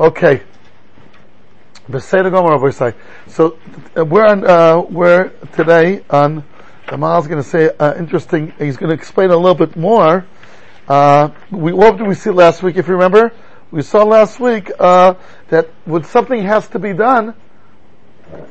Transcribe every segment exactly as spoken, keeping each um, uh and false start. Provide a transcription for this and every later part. Okay. So we're on, uh, we're today on, the Maharal is going to say, uh, interesting, he's going to explain a little bit more. Uh, we, what did we see last week, if you remember? We saw last week, uh, that when something has to be done,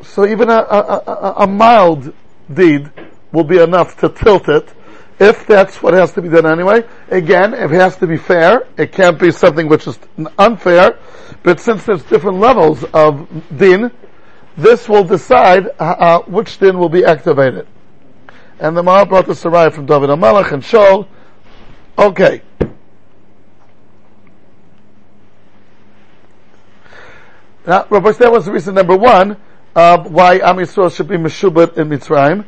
so even a, a, a, a mild deed will be enough to tilt it, if that's what has to be done anyway. Again, it has to be fair. It can't be something which is unfair. But since there's different levels of din, this will decide uh, which din will be activated. And the Maharal brought this arrive from David and Malach and Shol. Okay. Now, Rabbi, that was the reason number one uh, why Am Yisrael should be Meshubat in Mitzrayim.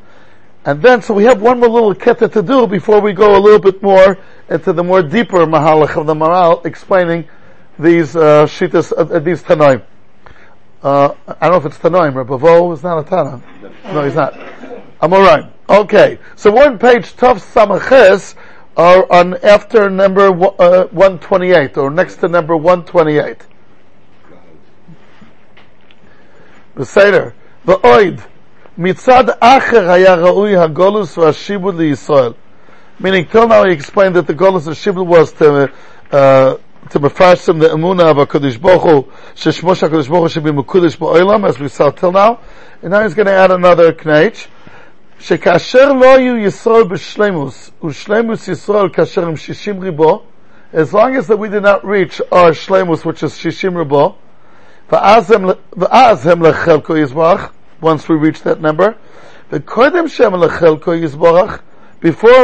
And then, so we have one more little keta to do before we go a little bit more into the more deeper mahalach of the Maharal explaining these uh, shitas, uh, these tanoim. Uh, I don't know if it's tanoim. Rabbi Vo is not a tana. No, he's not. I'm alright. Okay, so one page Tav Samaches are on after number uh, one twenty eight or next to number one twenty eight. The Seder, the Oid. Mitzad acher haya ra'ui ha'golus v'ashibud liYisrael. Meaning, till now he explained that the golus and shibud was to, uh, to mefashim the emuna of HaKadosh Baruch Hu, sheshmo HaKadosh Baruch Hu should be mekudesh ba'olam, as we saw till now. And now he's going to add another knech. Shekasher lo yu Yisrael b'shlemus, u'shlemus Yisrael kasher im shishim ribo, as long as that we did not reach our shlemus, which is shishim ribo, v'az hem lechelko yizbarach, once we reach that number, before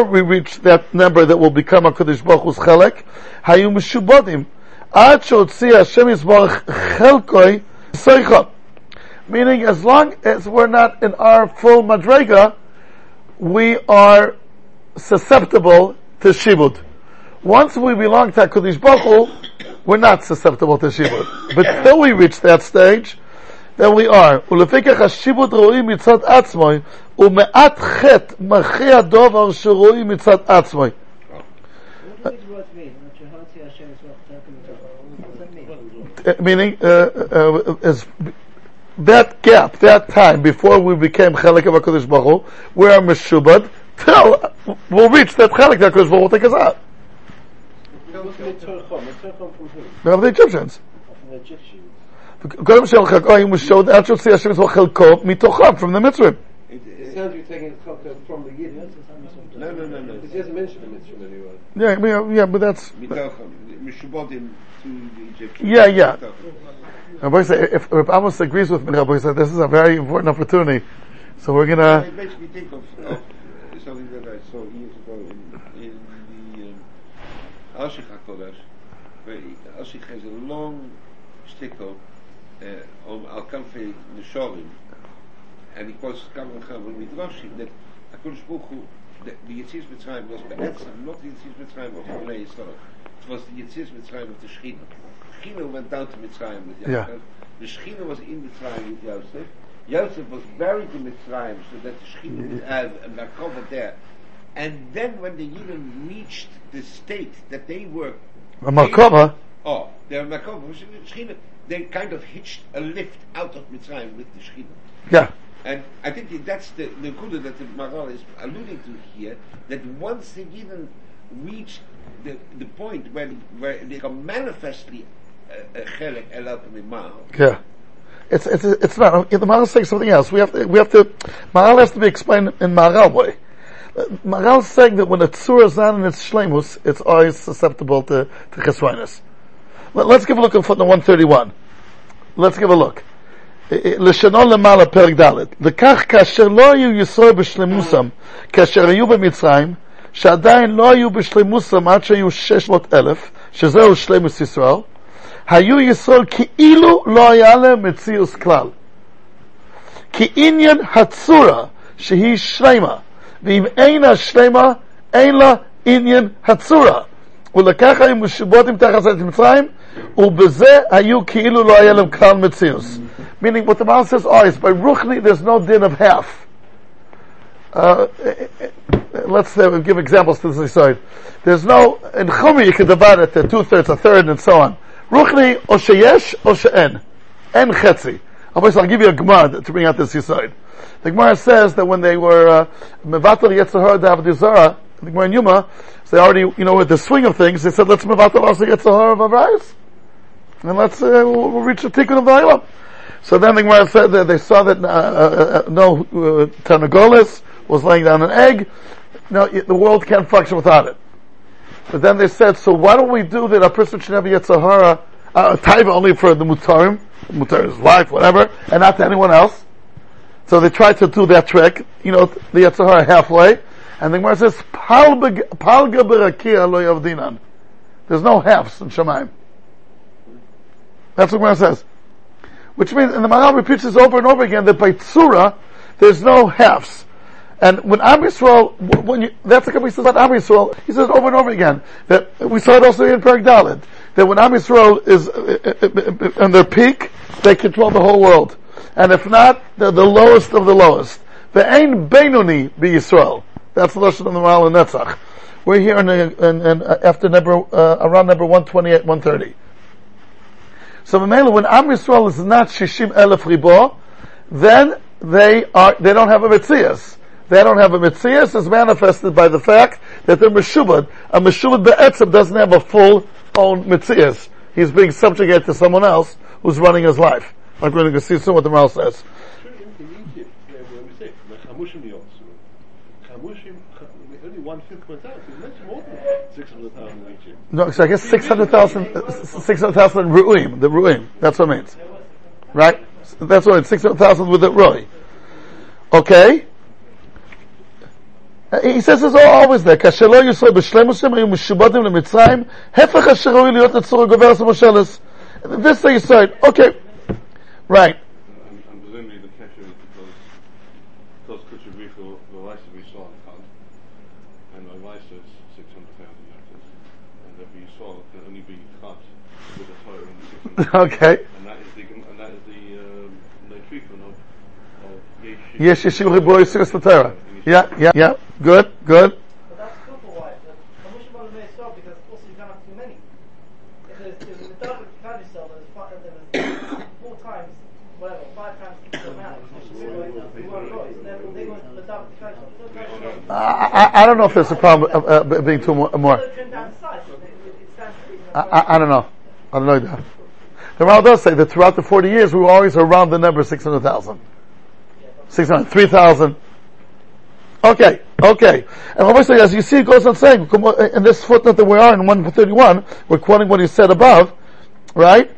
we reach that number that will become a Kodesh Bochu's Chelek, Hayu Meshubodim, Ad Shotzi Hashem Yisbarach Chelkoi Seicha. Meaning, as long as we're not in our full Madrega, we are susceptible to Shibud. Once we belong to Kodesh Bochu, we're not susceptible to Shibud. But till we reach that stage, then we are. ולפיכך השיבוד רואים מצד עצמוי, ומעט חטא מכריע דובר שרואים מצד עצמוי. Meaning, uh, uh, as that gap, that time before we became Chelek of HaKadosh Baruch Hu, we are Meshubad, till we'll reach that Chelek that HaKadosh Baruch Hu will take us out. From the Egyptians. From the Mitzrayim. It sounds you're taking Chelka from the Yidden. No, no, no, no. It doesn't mention the Mitzrayim anyway. Yeah, yeah, but that's. Mishubodim to the Egyptians. Yeah, yeah. Rabbi say, if Rabbi Amos agrees with me, Rabbi say, this is a very important opportunity. So we're gonna. It makes me think of something that I saw years ago in the Ashikakolash, where Ashik has a long shtickle on Al Kamfei Neshorim, and he quotes Kavan Chavon Midrashim that HaKadosh Baruch Hu, the Yetzias Mitzrayim was be'etzem, not the Yetzias Mitzrayim of Bnei Yisroel. It was the Yetzias Mitzrayim of the Shchidim. Shchidim went down to Mitzrayim with Yosef. The Shchidim was in Mitzrayim with Yosef. Yosef was buried in Mitzrayim so that the Shchidim would have a covered there. And then when the Yidden reached the state that they were a Makova, oh, they're Makova Shchidim. They kind of hitched a lift out of Mitzrayim with the Shchidim. Yeah. And I think that's the Nekuda that the Maharal is alluding to here, that once the Yidden reach the the point where where they are manifestly Chelek El Al-Kamimah. Yeah. It's, it's, it's not. The Maharal is saying something else. We have to, we have to, Maharal has to be explained in Maharal way. Maharal is saying that when a Tzur is not in its Shlemus, it's always susceptible to, to Chesroinus. Let's give a look at footnote one thirty-one. Let's give a look. L'shanol lemala Parag Daled. L'kach kasher lo yu Yisrael b'shlemusam, kasher yu b'Mitzrayim, sh'adayin lo yu b'shlemusam ad sheyu sheshmot elef, shezeu shlemus Yisrael, hayu Yisrael ki'ilu lo yale metzius klal. Ki inyan hatsura shehi shlema, v'im eina shlema, ein la inyan hatsura. ולכך היו משובות עם תחת מצרים, ובזה היו כאילו לא היה להם כלל מציאוס. Meaning, what the Maharal says always, by Ruchni, there's no din of half. Uh, let's uh, give examples to this side. There's no, in Chumi you can divide it to two thirds, a third, and so on. Ruchni o sheyesh o she'en. En chetzi. I'll give you a Gemara to bring out this side. The Gemara says that when they were mevatel Yetzer Hara Avadim Steinzaltz, the Gemara in Yuma, so they already, you know, with the swing of things, they said, let's mevatel also Yetzer Hara of Avrais. And let's, uh, we'll reach the tikkun of the Olam. So then the Gemara said that they saw that uh, uh, no uh, Tarnagolis was laying down an egg. No, the world can't function without it. But then they said, so why don't we do that a person should have a Yetzer Hara, uh, a taiva only for the mutarim, mutarim's wife, whatever, and not to anyone else. So they tried to do that trick, you know, the Yetzer Hara halfway, and the Gemara says, Palga berakia lo yavdinan. There's no halves in Shemaim. That's what the Gemara says. Which means, and the Maharal repeats this over and over again, that by Tzura, there's no halves. And when Am Yisrael, when you, that's the company says about Am Yisrael, he says it over and over again, that we saw it also in Parag Daled, that when Am Yisrael is uh, uh, uh, on their peak, they control the whole world. And if not, they're the lowest of the lowest. Ve'ein beinuni b'Yisrael. That's the lesson of the Maharal and Netzach. We're here in, in, in, after number, uh, around number one twenty-eight, one thirty. So when Am Yisrael is not Shishim Elef Riba, then they are, they don't have a Metzias. They don't have a Metzias is manifested by the fact that they're Meshubad. A Meshubad Be'etzim doesn't have a full own Metzias. He's being subjugated to someone else who's running his life. I'm going to see soon what the Maharal says. In Egypt, there were mistakes. Like Hamushim also. Hamushim, only one-fifth of that. That's more than six hundred thousand in Egypt. No, so I guess six hundred thousand in Ru'im. The Ru'im. That's what it means. Right? That's what it means. six hundred thousand with the Ru'i. Okay? He says it's always there. This thing is said. Okay. Right. And, and presumably the pressure is because those could be for the rice that we saw in Kant, and the rice is six hundred thousand acres, and that we saw can only be cut with a tire in the six hundred. Okay. And that is the, and that is the, um, the treatment of, of Yesh Yeshim Riboy Siris Vatera. Yeah, yeah, yeah. Good, good. But that's super wise. That Hamushim Baal may stop because of course you can't have too many. If there's, if there's a double candy cell that is part of them, four times, whatever, five times the amount, I, I, I don't know if there's a problem of uh, uh, being too more. more. I, I, I don't know. I don't know that. The Maharal does say that throughout the forty years we were always around the number six hundred thousand. six hundred, three thousand. Okay, okay. And obviously, as you see, it goes on saying, in this footnote that we are in one thirty-one, we're quoting what he said above, right?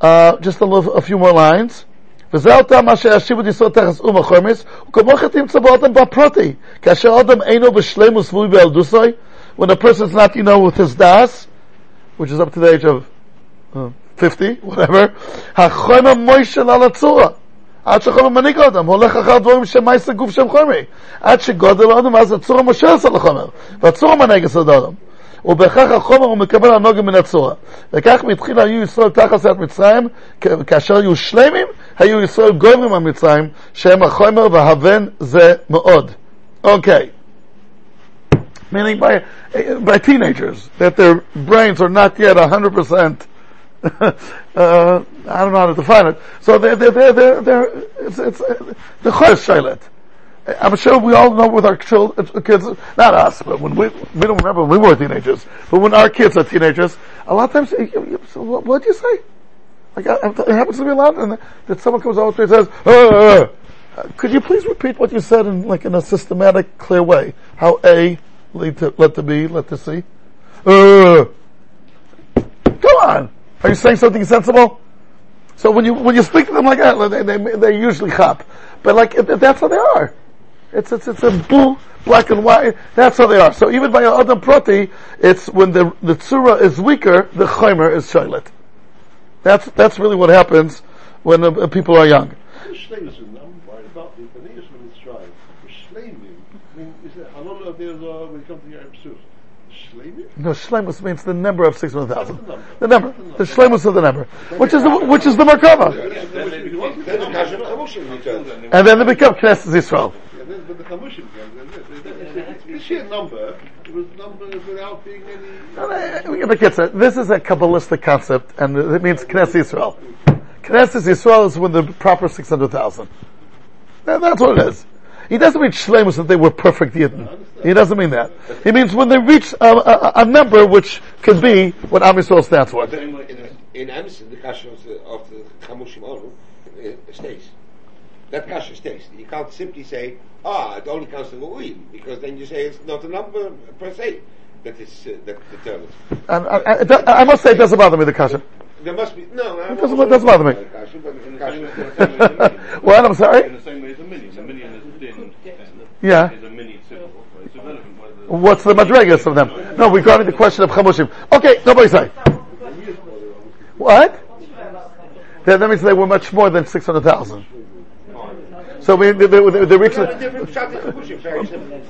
Uh, just a little, a few more lines. When a person's not, you know, with his das, which is up to the age of uh, fifty, whatever, okay. Meaning by, by teenagers, that their brains are not yet a hundred percent Uh, I don't know how to define it. So they're, they're, they're, they're, they're it's, it's, uh, the Chosh Shailet. I'm sure we all know with our children, kids, not us, but when we, we don't remember when we were teenagers, but when our kids are teenagers, a lot of times, so what, what'd you say? Like, it happens to me a lot, and that someone comes over to me and says, uh, uh, could you please repeat what you said in, like, in a systematic, clear way? How A led to, led to B, led to C? Uh, come on! Are you saying something sensible? So when you when you speak to them like that, they they, they usually chop. But like that's how they are. It's it's it's a blue, black and white. That's how they are. So even by Adam Proti, it's when the the tzura is weaker, the chomer is shailet. That's that's really what happens when uh, people are young. I'm worried about the Englishman is trying. Shleimim. I mean, is there a lot of ideas when it comes to your absurd? No, Shlemus means the number of six hundred thousand. The number, the Shlemus of the number, which is the which is the Merkava. And then they become Knesset Yisrael. the sheer number, it was numbers without being any... This is a Kabbalistic concept, and it means Knesset Yisrael. Knesset Yisrael is when the proper six hundred thousand. That's what it is. He doesn't mean Shlemus that they were perfect Yidden. He doesn't mean that. He means when they reach a, a, a number which could be what Am Yisrael stands for. In, in Amsterdam, the kasha of the, of the Chamushim Oru uh, stays. That kasha stays. You can't simply say, ah, it only counts the Mo'uim, because then you say it's not a number per se that is uh, that determines. And, uh, I, I, I must say it doesn't bother me, the kasha. There must be, no, it doesn't, doesn't bother me. Well, I'm sorry? In the same way as a million. A million is thin. Yeah. Is a million simple. It's irrelevant whether... What's the madrigas of them? No, regarding the question of chamushim. Okay, nobody say. What? That means they were much more than six hundred thousand. So we, they, they, they reach the...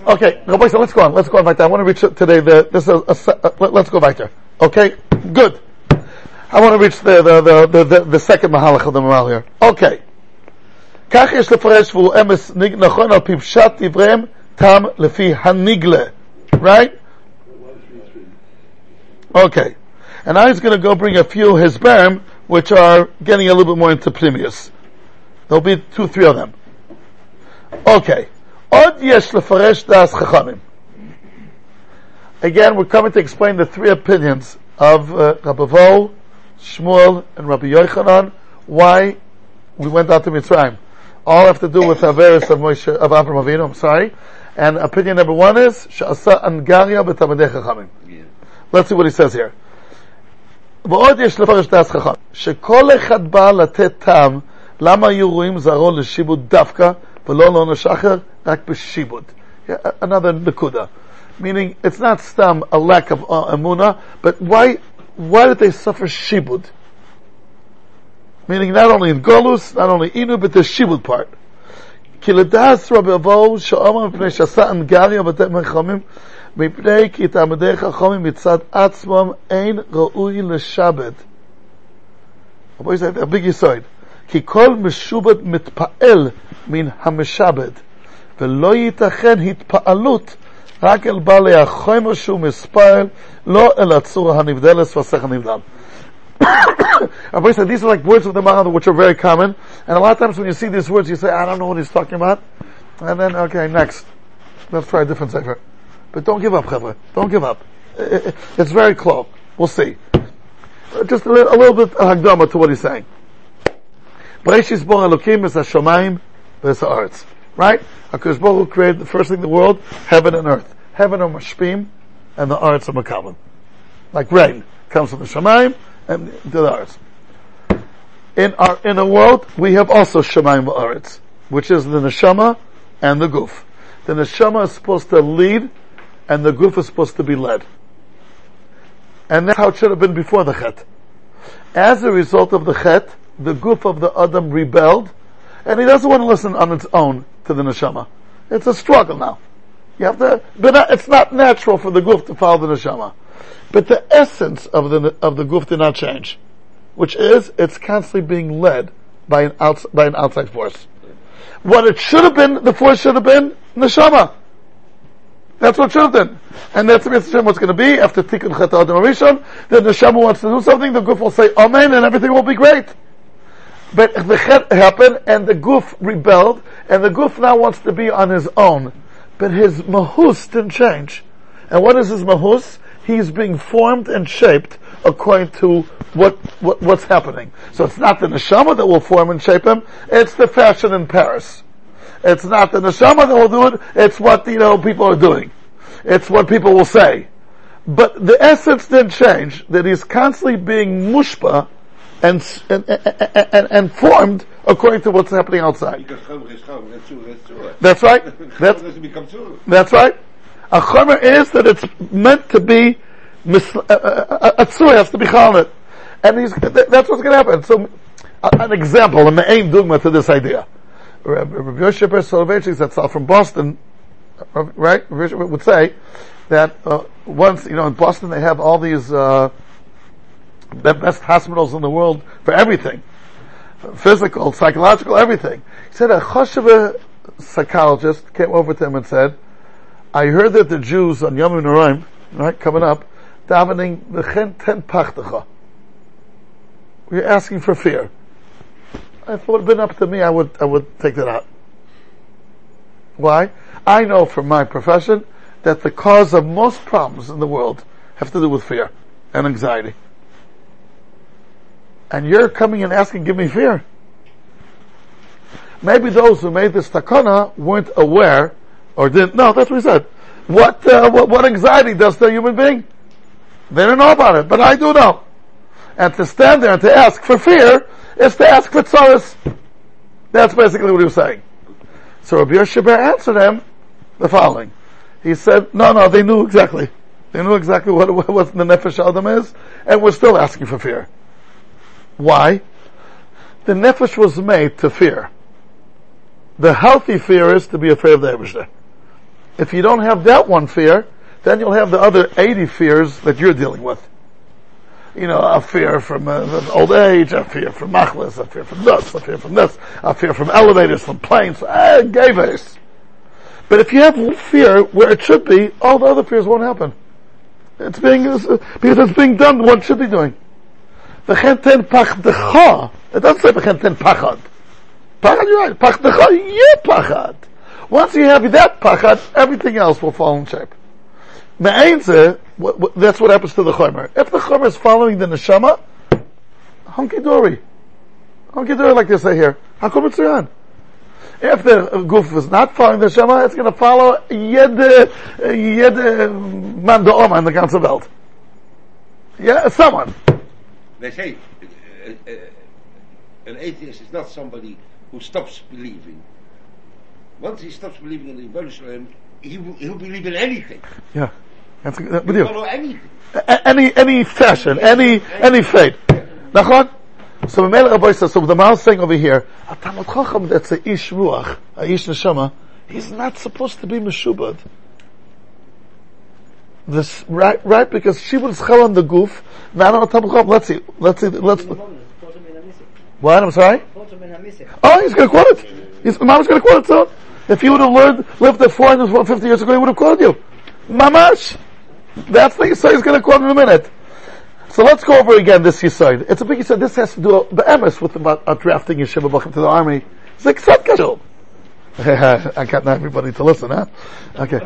Okay, nobody say, let's go on. Let's go on back there. I want to reach today the, this is a, a, let's go back there. Okay? Good. I want to reach the the the the, the, the second mahalach of the Maharal here. Okay. Kach yesh lefresh v'hu emes nachon al pi pshat divreim tam lefi hanigle. Right? Okay. And now he's going to go bring a few hisbarim, which are getting a little bit more into Plimius. There'll be two, three of them. Okay. Od yesh lefresh das chachamim. Again, we're coming to explain the three opinions of uh, Rabbavo, Shmuel and Rabbi Yochanan, why we went out to Mitzrayim. All have to do with Averis of Moshe, of Avraham Avinu, I'm sorry. And opinion number one is, She'asa Angaria b'Tamidei Chachamim. Let's see what he says here. V'od yesh lefarish das chacham, she'kol echad ba latet tam, lama yu ruim zaron l'shibud dafka, v'lo lo nashachar, rak b'shibud. Another nekuda. Meaning, it's not stam, a lack of uh, emunah, but why Why did they suffer shibud? Meaning not only in Golus, not only Inu, but the shibud part. A big yisoid. Ki kol meshubad mitpa'el min hameshabed. V'lo yitachen hitpa'alut רק אל בעלי החומר שהוא מספר, לא אל הצורה הנבדלת והשכל הנבדל. Everybody said, these are like words of the Maharal which are very common, and a lot of times when you see these words, you say, I don't know what he's talking about. And then, okay, next. Let's try a different sefer. But don't give up, Chavre. Don't give up. It's very close. We'll see. Just a little, a little bit of Hagdama to what he's saying. Bereishis bara Elokim es hashamayim ves haaretz. Right? HaKadosh Baruch Hu created the first thing in the world, heaven and earth. Heaven are Mashpim, and the arts are Makabel. Like rain comes from the Shemaim and to the arts. In our inner world, we have also Shemaim V'aretz, which is the Neshama and the Guf. The Neshama is supposed to lead, and the Guf is supposed to be led. And that's how it should have been before the Chet. As a result of the Chet, the Guf of the Adam rebelled, and he doesn't want to listen on its own to the neshama. It's a struggle now. You have to, but it's not natural for the guf to follow the neshama. But the essence of the of the guf did not change, which is it's constantly being led by an outs, by an outside force. What it should have been, the force should have been neshama. That's what it should have been, and that's what's going to be after tikkun chet adam arishon. The neshama wants to do something, the guf will say amen, and everything will be great. But the chet happened, and the goof rebelled, and the goof now wants to be on his own. But his mahus didn't change. And what is his mahus? He's being formed and shaped according to what, what what's happening. So it's not the neshama that will form and shape him, it's the fashion in Paris. It's not the neshama that will do it, it's what, you know, people are doing. It's what people will say. But the essence didn't change, that he's constantly being mushba, And and, and and formed according to what's happening outside. Because chomer is chomer. That's true. That's true. That's right. That's, doesn't become true. That's right. A chomer is that it's meant to be. Mis- uh, uh, a tzur has to be chalnit, and he's, th- that's what's going to happen. So, uh, an example, and the aim dogma to this idea. Rabbi Chaim Soloveitchik, that's all from Boston, right? Would say that uh, once you know in Boston they have all these. Uh, the best hospitals in the world for everything. Physical, psychological, everything. He said a Choshev psychologist came over to him and said, I heard that the Jews on Yom Kippur, right, coming up, davening v'chen ten pachtecha. We're asking for fear. If it would have been up to me, I would I would take that out. Why? I know from my profession that the cause of most problems in the world have to do with fear and anxiety. And you're coming and asking, give me fear. Maybe those who made this takana weren't aware or didn't know. That's what he said. What, uh, what, what anxiety does to a human being? They don't know about it, but I do know. And to stand there and to ask for fear is to ask for tzoros. That's basically what he was saying. So Rabbi Ber answered him the following. He said, no, no, they knew exactly. They knew exactly what, what, what the Nefesh Adam is, and we're still asking for fear. Why? The Nefesh was made to fear. The healthy fear is to be afraid of the Eibishter. If you don't have that one fear, then you'll have the other eighty fears that you're dealing with. You know, a fear from uh, old age, a fear from machlis, a fear from this, a fear from this, a fear from elevators, from planes, eh, geves. But if you have fear where it should be, all the other fears won't happen. It's being, it's, uh, because it's being done what it should be doing. V'chen ten pachdecha. It doesn't say v'chen ten pachad. Pachad, you're right. Pachdecha, you pachad. Once you have that pachad, everything else will fall in shape. Me'einze, that's what happens to the chomer. If the chomer is following the neshama, hunky dory. Hunky dory, like they say here. Hakum Tzuyan. If the goof is not following the neshama, it's going to follow Yed, Yed Man De'oma in the Council Belt. Yeah, someone. They say, uh, uh, an atheist is not somebody who stops believing. Once he stops believing in the Jerusalem, he will, he'll believe in anything. Yeah. That's, uh, he'll follow anything. A- any, any fashion, any, any fate. Nachon? So the mouth saying over here, a Talmud Chacham that's a ish ruach, a ish neshama, he's not supposed to be meshubad. This, right, right, because she was chal on the goof. Now on Talmud Chacham, let's see, let's see, let's see. What? I'm sorry? Oh, he's gonna quote it. His mama's gonna quote it soon. If you would have learned, lived there four hundred fifty years ago, he would have quoted you. Mamash! That's the Yisai he's gonna quote in a minute. So let's go over again this Yisai. It's a big Yisai. This has to do be'emes with about uh, drafting Yeshiva Bachim to the army. It's like, Sadkashul. I got not everybody to listen, huh? Okay.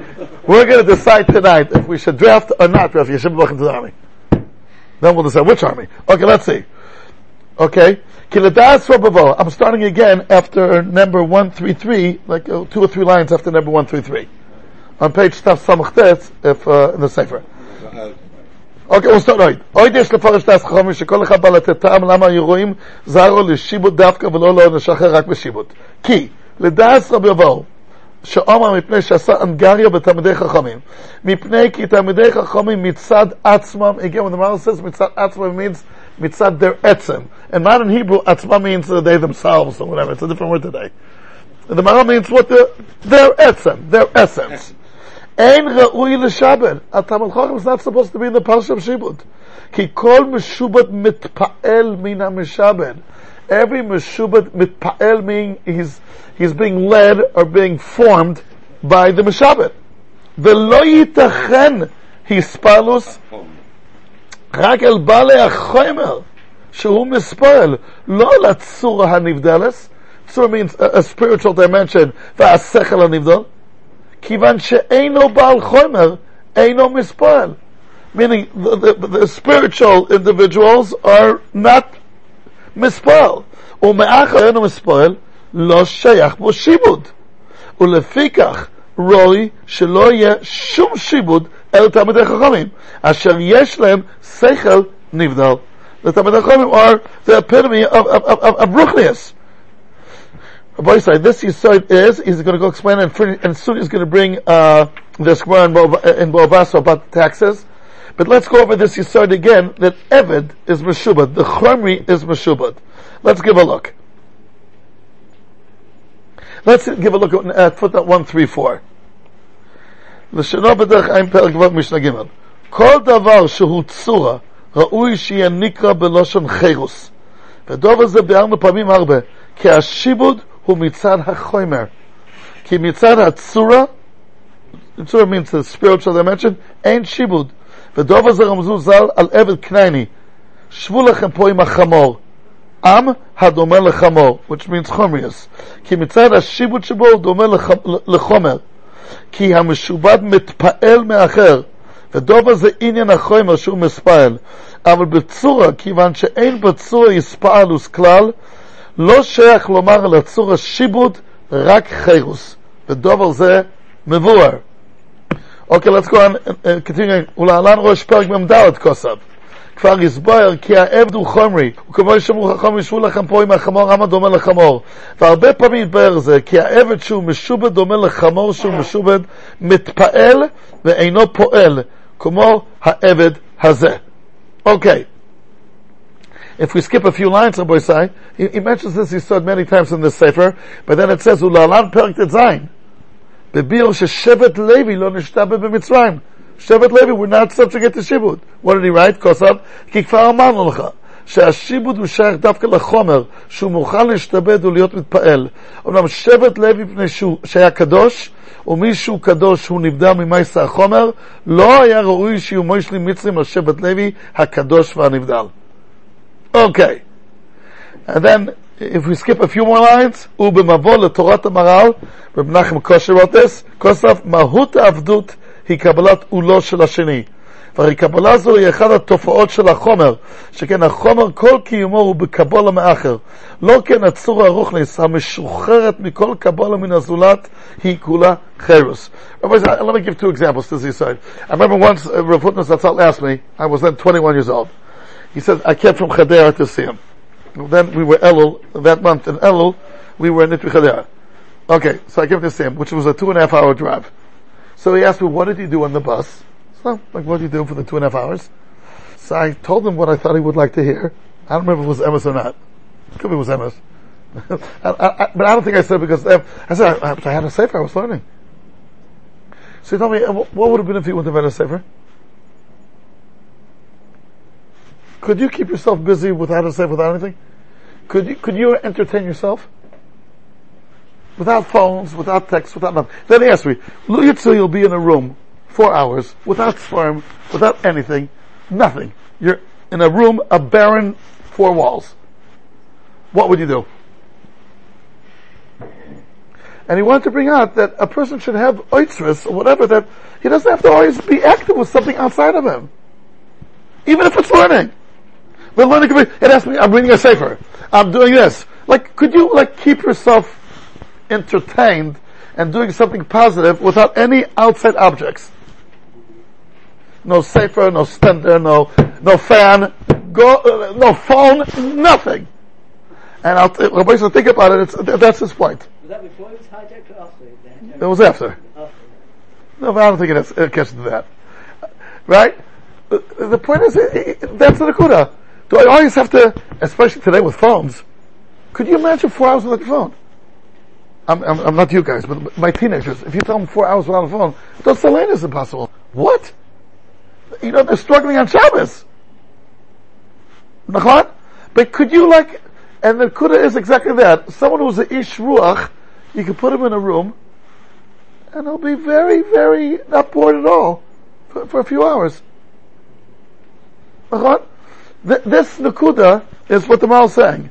We're gonna decide tonight if we should draft or not draft Yeshiva Bachim to the army. Then we'll decide which army. Okay, let's see. Okay. I'm starting again after number one thirty-three, like uh, two or three lines after number one thirty-three. On page Taf Samach Tes, if, uh, in the Sefer. Okay, we'll start right. Ki, ledas Rabbi Bar, שאומר מפני שעשה אנגריה בתלמידי חכמים. מפני כי תלמידי חכמים מצד עצמם, again, when the Maharal says מצד עצמם means mitzad their etzem. In modern Hebrew, atzma means uh, they themselves or whatever. It's a different word today. The Maharal means what the, their etzem, their essence. Ein ra'ui l'shabed. A Talmid Chacham is not supposed to be in the parsha of shibud. Ki kol meshubed mitpa'el mina meshabed. Every meshubed mitpa'el means he's, he's being led or being formed by the meshabed. Ve'lo yitachen hispalus רק אל בעלי החומר שהוא מספל לא לצור הנבדלס. צור means a, a spiritual dimension והשכל הנבדל, כיוון שאינו בעל חומר אינו מספל, meaning the, the, the spiritual individuals are not מספל, ומאחר אינו מספל לא שייך בו שיבוד, ולפיכך רואי שלא יהיה שום שיבוד אל תלמידי חכמים, אשר יש להם שכל נבדל. The תלמידי חכמים are the epitome of, of, of, of ruchnius. Rabbi Yisrael, this Yisrael is, he's going to go explain it, and soon he's going to bring uh, this Gemara in Boavasso about taxes. But let's go over this Yisrael again, that Eved is Meshubad, the Chomri is Meshubad. Let's give a look. Let's give a look at uh, footnote one thirty-four. לשנות בדרך עין פרק וב משנה ג' כל דבר שהוא צורה ראוי שיהיה נקרא בלושן חירוס, ודוב הזה ביארנו פעמים הרבה, כי השיבוד הוא מצד החומר, כי מצד הצורה it sort of means the spiritual dimension, ain't shibud. V'dova zeramzu zal al eved knaini. Shvu lechem po im hachamor. Am hadomer lechamor. Which means chomrius. Ki mitzad hashibud shebo domer lechomer. Ki hameshubad mitpael me'acher. V'dova ze inyan hachomer shu mispael. אבל בצורה, כיוון שאין בצורה יספעלוס כלל, לא שייך לומר על הצורה שיבוד, רק חירוס. ודובר זה מבואר. אוקיי, let's go on, continuing, ולהלן ראש פרק ממדלת כוסב. כבר הסבויר, כי העבד הוא חומרי, וכמו ישמרו חומרי שבו לכם פה עם החמור, עם הדומה לחמור. והרבה פעמים יתבאר זה, כי העבד שהוא משובד דומה לחמור, שהוא משובד מתפעל ואינו פועל, כמו העבד הזה. Okay. If we skip a few lines, Rabbi Sai, he, he mentions this, he said many times in this sefer, but then it says, Ulalan Perk Tetzayin. Bebir sheShevet Levi lo nishtabed b'Mitzrayim. Shevet Levi, we're not subject to Shibud. What did he write? Kosav, Ki kfar amarnu lecha. שהשיבוד הוא שייך דווקא לחומר, שהוא מוכן להשתבד ולהיות מתפעל. אמנם שבט לוי פני שהוא, שהיה קדוש, ומישהו קדוש הוא נבדל ממעשה החומר, לא היה ראוי שיומו ישלים מצרים על שבט לוי, הקדוש והנבדל. Okay. And then, if we skip a few more lines, הוא במבוא לתורת המהר"ל, במנחם קושר רוטס, כוסף, מהות העבדות היא קבלת עולו של השני. והרי קבלה זו היא אחת התופעות של החומר, שכן החומר כל קיומו הוא בקבלה מאחר. לא כן הצורה הרוחנית המשוחררת מכל קבלה מן הזולת היא כולה חירוס. Let me give two examples to this side. I remember once uh, Reb Hutner Zatzal asked me, I was then twenty-one years old. He said, I came from Chadera to see him. Then we were Elul, that month in Elul, we were in Nitri Chadera. Okay, so I came to see him, which was a two and a half hour drive. So he asked me, what did you do on the bus? So, like, what do you do for the two and a half hours? So I told him what I thought he would like to hear. I don't remember if it was Emes or not. It could be it was Emes. I, I, I, but I don't think I said it because I, I said I, I had a sefer, I was learning. So he told me, what would have been if he wouldn't have had a sefer? Could you keep yourself busy without a sefer, without anything? Could you, could you entertain yourself? Without phones, without texts, without nothing. Then he asked me, look at so you'll be in a room four hours, without sperm, without anything, nothing. You're in a room, a barren, four walls. What would you do? And he wanted to bring out that a person should have oitzris, or whatever, that he doesn't have to always be active with something outside of him. Even if it's learning. But learning can be, it asks me, I'm reading a sefer, I'm doing this. Like, could you, like, keep yourself entertained and doing something positive without any outside objects? No safer, no spender, no no fan, go, uh, no phone, nothing. And I'll t- basically think about it. It's, th- that's his point. Was that before he was hijacked or after? It was after. after. No, but I don't think it, it gets to that. Right? The, the point is, it, it, that's the nakuda. Do I always have to, especially today with phones? Could you imagine four hours without your phone? I'm, I'm, I'm not you guys, but my teenagers. If you tell them four hours without a phone, that's the latest impossible. What? You know, they're struggling on Shabbos. Nachon? But could you like, and the kuda is exactly that. Someone who's an ish ruach, you can put him in a room, and he'll be very, very not bored at all for, for a few hours. Nachon? Th- this nakuda is what the Maharal is saying.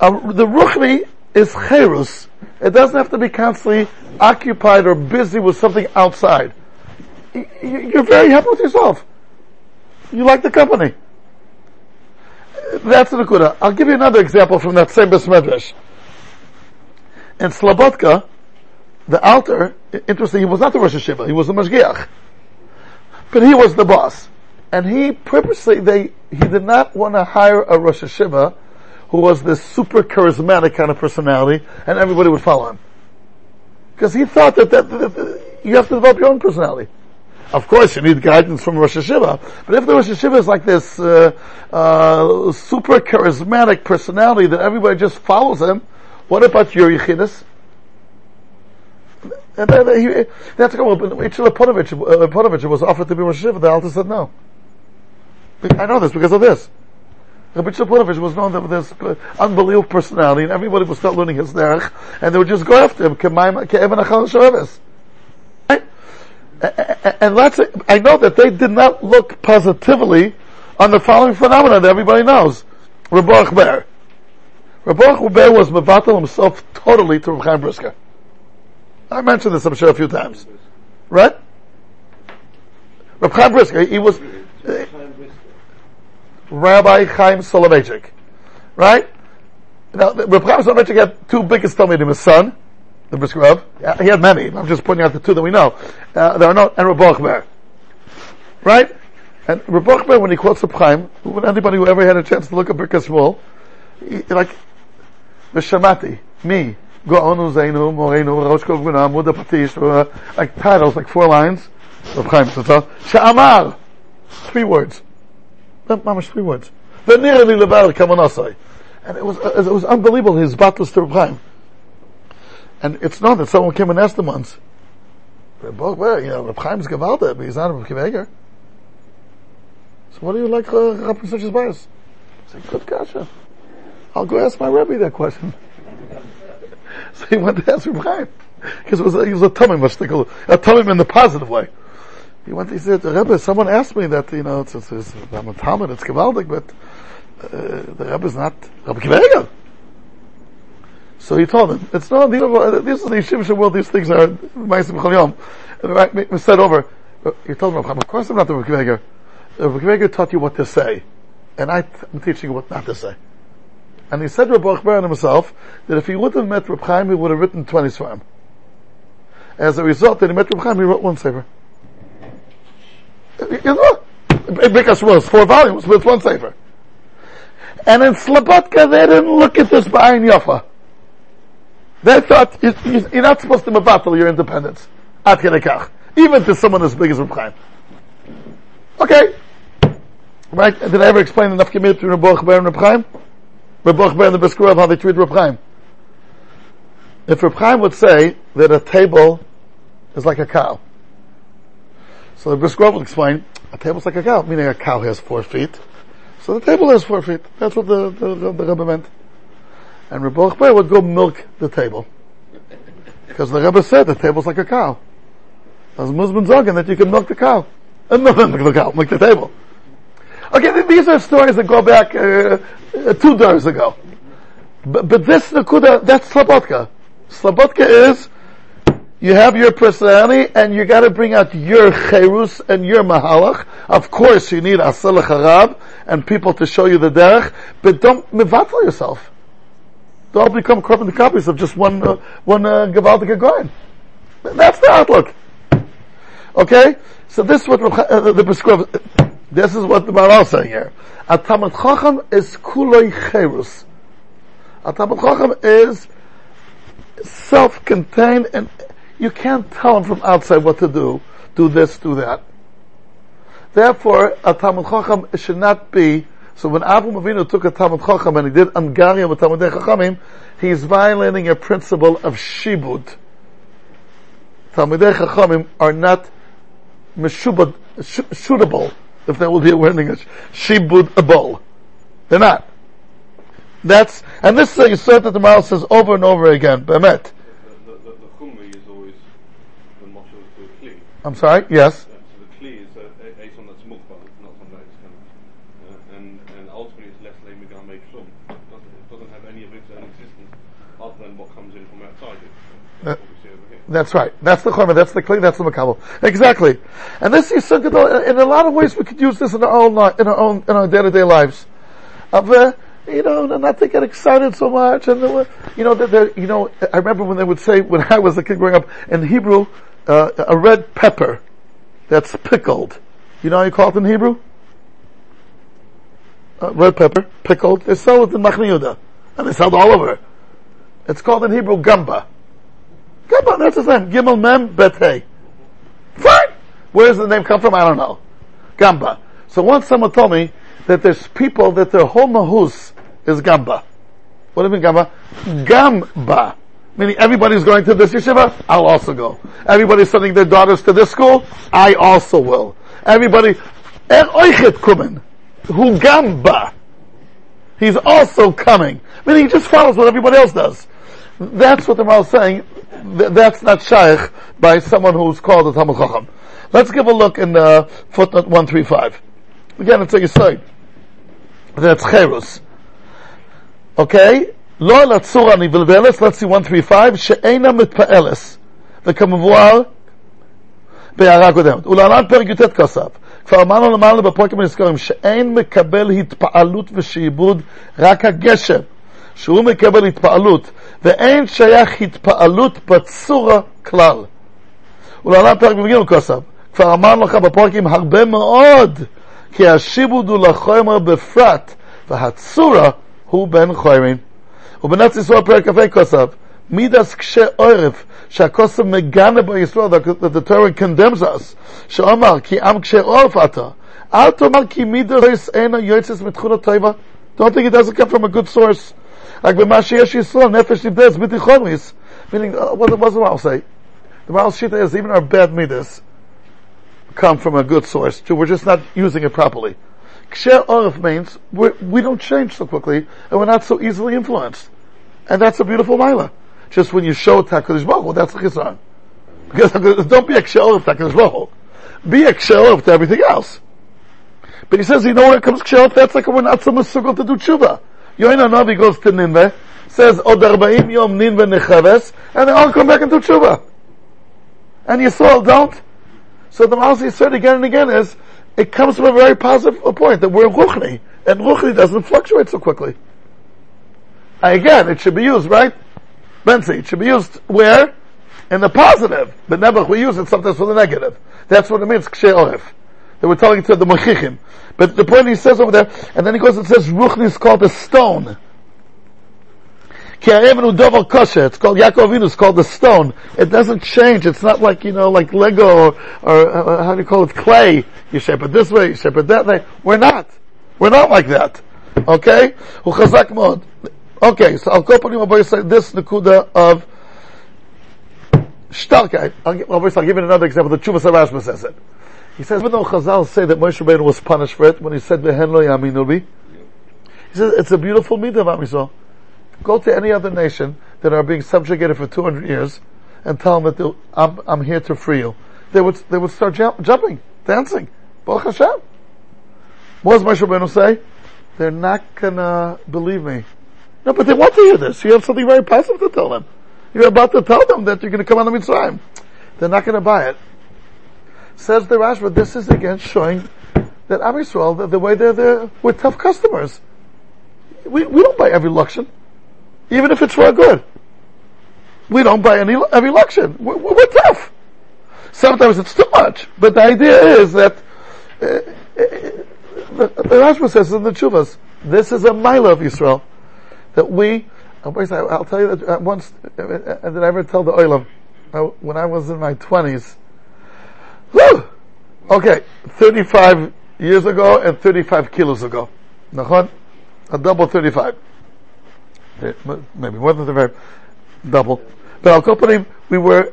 Um, the ruchni is chayrus. It doesn't have to be constantly occupied or busy with something outside. You're very happy with yourself. You like the company. That's the nakuda. I'll give you another example from that same Beis Medrash. In Slobodka, the altar, interesting, he was not the Rosh Hashiva, he was the Mashgiach. But he was the boss. And he purposely, they, he did not want to hire a Rosh Hashiva who was this super charismatic kind of personality, and everybody would follow him. Because he thought that, that, that, that you have to develop your own personality. Of course, you need guidance from Rosh Hashiva, but if the Rosh Hashiva is like this uh, uh, super charismatic personality that everybody just follows him, what about your yichidus? And then he, that's well, Itzhila Ponovich, uh, Ponovich was offered to be Rosh Hashiva, the altar said no. I know this because of this. Rabbi Chaim Soloveitchik was known for this unbelievable personality, and everybody would start learning his derech, and they would just go after him. Right? And lots of, I know that they did not look positively on the following phenomenon that everybody knows. Reb Baruch Ber. Reb Baruch Ber was mevatel himself totally to Reb Chaim Brisker. I mentioned this, I'm sure, a few times. Right? Reb Chaim Brisker, he was... Uh, Rabbi Chaim Soloveitchik. Right? Now, Reb Chaim Soloveitchik had two biggest talmidim, his son, the Brisker Rav. He had many. I'm just pointing out the two that we know. Uh, there are no, and Reb Baruch Ber. Right? And Reb Baruch Ber, when he quotes Reb Chaim, when anybody who ever had a chance to look at Birkas Shmuel, he, like, Veshamati, me, Go'onu Zainu, Morenu, Rosh Kol Gvunam, Muda Patish, like titles, like four lines. Reb Chaim Sha'amar! Three words. Mamash, three words. And it was, uh, it was unbelievable, his battles to Reb Chaim. And it's not that someone came and asked him once, Reb Baruch, you know, Reb Chaim's Gevalda, but he's not a Reb Kiveger. So what do you like, uh, Rabbi such as bias? I said, good kasha. I'll go ask my Rebbe that question. So he went to ask Reb Chaim. Because it was, he was a tummy mashtikal, a tummy in the positive way. He went, he said, Rebbe, someone asked me that, you know, it's, it's, it's, I'm a Talmud, it's Gevaldik, but, uh, the Rebbe's not Rabbi Kiveger. So he told him, it's not, these are, this is the Yeshivish world, these things are, Maisim Chol Yom. And I said over, he told him, of course I'm not the Rabbi Kiveger. Rabbi Kiveger taught you what to say, and I'm teaching you what not to say. And he said to Reb Baruch Ber himself, that if he wouldn't have met Reb Chaim, he would have written twenty for him. As a result, that he met Reb Chaim, he wrote one sefer. You know, Birkas Shmuel, four volumes, with one sefer. And in Slobodka, they didn't look at this b'ayin yafa. They thought, you're not supposed to mevatel your independence. At Yedekach. Even to someone as big as Reb Chaim. Okay. Right? Did I ever explain enough commitment between Reb Baruch Ber and Reb Chaim? Reb Baruch Ber and the Brisker Rav, how they treat Reb Chaim. If Reb Chaim would say that a table is like a cow, so the Brisker Rav would explain, a table's like a cow, meaning a cow has four feet, so the table has four feet. That's what the, the, the, the Rebbe meant. And Reb Baruch Ber would go milk the table. Because the Rebbe said the table's like a cow. There's Muslim Zogan that you can milk the cow. And milk the cow, milk the table. Okay, these are stories that go back uh, two doors ago. But, but this Nakuda, that's Slobodka. Slobodka is, you have your personality and you gotta bring out your Chayrus and your Mahalach. Of course you need Asal Harab and people to show you the Derech, but don't mevatel yourself. They'll become carbon copies of just one, uh, one, uh, Gevaldic Goyen. That's the outlook. Okay? So this is what uh, the prescribe, this is what the Maharal saying here. A Talmid Chacham is kuloi cherus. A Talmid Chacham is self-contained and you can't tell him from outside what to do. Do this, do that. Therefore, a Talmid Chacham should not be. So when Avraham Avinu took a Talmid Chacham and he did Angaria with Talmidei Chachamim, he's violating a principle of Shibud. Talmidei Chachamim are not meshubad, sh- shootable, if that will be a word in English. Shibudable. They're not. That's, and this is a yesod that the Maharal says over and over again, Bemet. The, the, the, the chumri is always the moshe to the kli. I'm sorry? Yes. Uh, that's right. That's the chorma. That's the kli. That's the makabel. Exactly. And this is so good. In a lot of ways, we could use this in our own life, in our own, in our day-to-day lives. Of, uh, you know, not to get excited so much. And uh, you know, that you know, I remember when they would say, when I was a kid growing up in Hebrew, uh, a red pepper that's pickled. You know how you call it in Hebrew? Uh, red pepper, pickled. They sell it in Machne Yehuda, and they sell it all over. It's called in Hebrew Gamba. Come on, that's his name. Gimel Mem Betei. Fine! Where does the name come from? I don't know. Gamba. So once someone told me that there's people that their whole mahus is Gamba. What do you mean Gamba? Gamba. Meaning everybody's going to this yeshiva, I'll also go. Everybody's sending their daughters to this school, I also will. Everybody, Er Oichet Kumen, Hu Gamba. He's also coming. Meaning he just follows what everybody else does. That's what the Maharal is saying. That's not shaykh by someone who's called a Talmid Chacham. Let's give a look in uh, footnote one thirty-five. Again, it's a Yisrael. That's Cherus. Okay? Lo la tzura nivelveles, let's see one thirty-five, she'ena mitpa'eles. V'kamavua be'ara kodemet. Ula'lan per yutet kasav. כבר אמרנו למעלה בפרקים הנזכרים שאין מקבל התפעלות ושעיבוד רק הגשם שהוא מקבל התפעלות ואין שייך התפעלות בצורה כלל ולעולם פרק במגינו כסף כבר אמרנו לך בפרקים הרבה מאוד כי השיבוד הוא לחומר בפרט והצורה הוא בן חומרים ובנת ישראל פרק כפי כסף מידס קשה עורף שהכוסף מגנה בישראל that the Torah condemns us שאומר כי עם קשה עורף אתה אל תאמר כי מידס אין היועצס מתחון הטבע. Don't think it doesn't come from a good source. Like b'ma sheyesh Yisrael nefesh nibdes miti chomris, meaning uh, what does the Maharal say? The Maharal's shita is even our bad midas come from a good source too. We're just not using it properly. Ksher orif means we're, we don't change so quickly and we're not so easily influenced, and that's a beautiful mila. Just when you show HaKadosh Baruch Hu, that's chizan. Because don't be a ksher orif to HaKadosh Baruch Hu, be a ksher orif to everything else. But he says, you know, when it comes ksher orif, that's like we're not so musugal to do tshuva. Yoina Navi goes to Ninveh, says, Od Arbaim Yom Ninveh Nechaves, and they all come back into Tshuva. And Yisrael don't. So the Maharal he said again and again is, it comes from a very positive point, that we're Ruchni, and Ruchni doesn't fluctuate so quickly. Again, it should be used, right? Bensi, it should be used where? In the positive. But never we use it sometimes for the negative. That's what it means, Kshe Oref. They were telling it to the Mochichim. But the point he says over there, and then he goes and says, Ruchni is called a stone. Ki ha'evenu dovar kosher. It's called, Yaakov Avinu is called a stone. It doesn't change. It's not like, you know, like Lego, or, or uh, how do you call it, clay. You shape it this way, you shape it that way. We're not. We're not like that. Okay? Hu chazak mod. Okay, so I'll go up on you, I'll say this Nakuda of Shtarkai. I'll, I'll give you another example. The Chuvas HaRashba says it. He says, even though Chazal say that Moshe Rabbeinu was punished for it when he said "Vehen lo yaminu bi," he says it's a beautiful midah of Am Yisrael. Go to any other nation that are being subjugated for two hundred years and tell them that I'm, I'm here to free you. They would they would start jump, jumping, dancing. Baruch Hashem. What does Moshe Rabbeinu say? They're not gonna believe me. No, but they want to hear this. You have something very positive to tell them. You're about to tell them that you're going to come out of Mitzrayim. They're not going to buy it. Says the Rashba, this is again showing that Am Yisrael, the, the way they're there, we're tough customers. We we don't buy every lokshen, even if it's for our good. We don't buy any every lokshen. We're, we're tough. Sometimes it's too much, but the idea is that uh, uh, the, the Rashba says in the Tshuvas, this is a mila of Yisrael that we. I'll tell you that once. Did I ever tell the Olam when I was in my twenties? Woo! Okay, thirty-five years ago and thirty-five kilos ago. Nachon? A double thirty-five. Maybe more than thirty-five. Double. But I'll company, we were,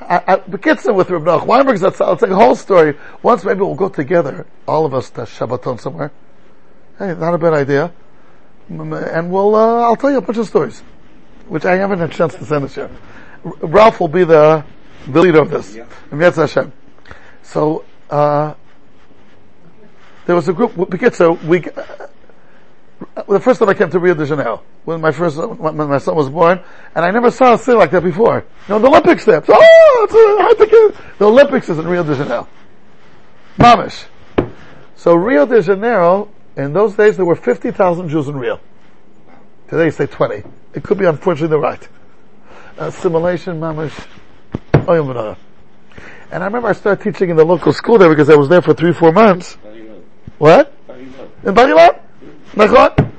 I, the kids are with Reb Noach Weinberg, that's, I'll take a whole story. Once maybe we'll go together, all of us, to Shabbaton somewhere. Hey, not a bad idea. And we'll, uh, I'll tell you a bunch of stories. Which I haven't had a chance to send this year. Ralph will be the, the leader of this. Yetzer Hashem. So, uh, there was a group, so we, uh, the first time I came to Rio de Janeiro, when my first, when my son was born, and I never saw a city like that before. You know, the Olympics there. Oh, it's a, the Olympics is in Rio de Janeiro. Mamish. So Rio de Janeiro, in those days there were fifty thousand Jews in Rio. Today you say twenty. It could be unfortunately the right. Assimilation, Mamish, Oyem Benara. And I remember I started teaching in the local school there because I was there for three, four months. Barilo. What? Barilo. In Barilo? Nachon?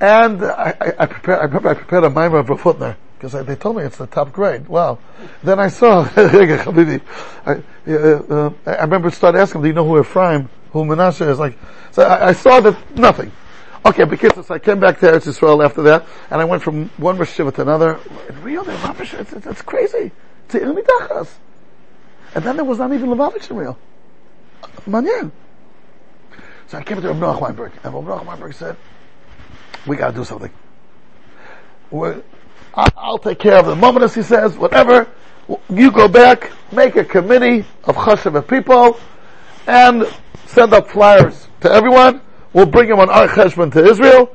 And I, I, I prepared, I remember I prepared a mimer of Reb Hutner because I, they told me it's the top grade. Wow. Then I saw, I, uh, uh, I remember started asking him, do you know who Ephraim, who Menashe is? Like, so I, I saw that nothing. Okay, because I came back to Eretz Yisrael after that and I went from one yeshiva to another. In Rio, they're rubbish. It's, it's, it's crazy. It's ilmitachas. And then there was not even Lubavitch in Rio. Manyan. So I came to Reb Noach Weinberg, and Reb Noach Weinberg said, we gotta do something. We're, I'll take care of the moment, as he says, whatever. you go back, make a committee of Chashev people, and send up flyers to everyone. We'll bring them on our cheshbon to Israel.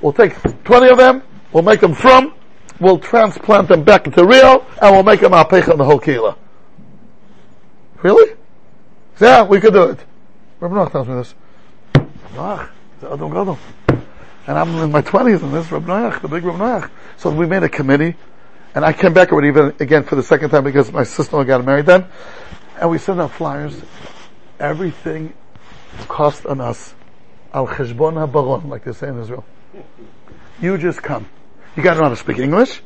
We'll take twenty of them. We'll make them from. We'll transplant them back into Rio, and we'll make them our pecha in the whole kila. Really? Yeah, we could do it. Reb Noach tells me this. Noach, the Adam Gadol, and I'm in my twenties, and this Reb Noach, the big Reb Noach. So we made a committee, and I came back already even again for the second time because my sister-in-law got married then, and we sent out flyers. Everything cost on us al cheshbon habaron, like they say in Israel. You just come. You gotta know how to speak English.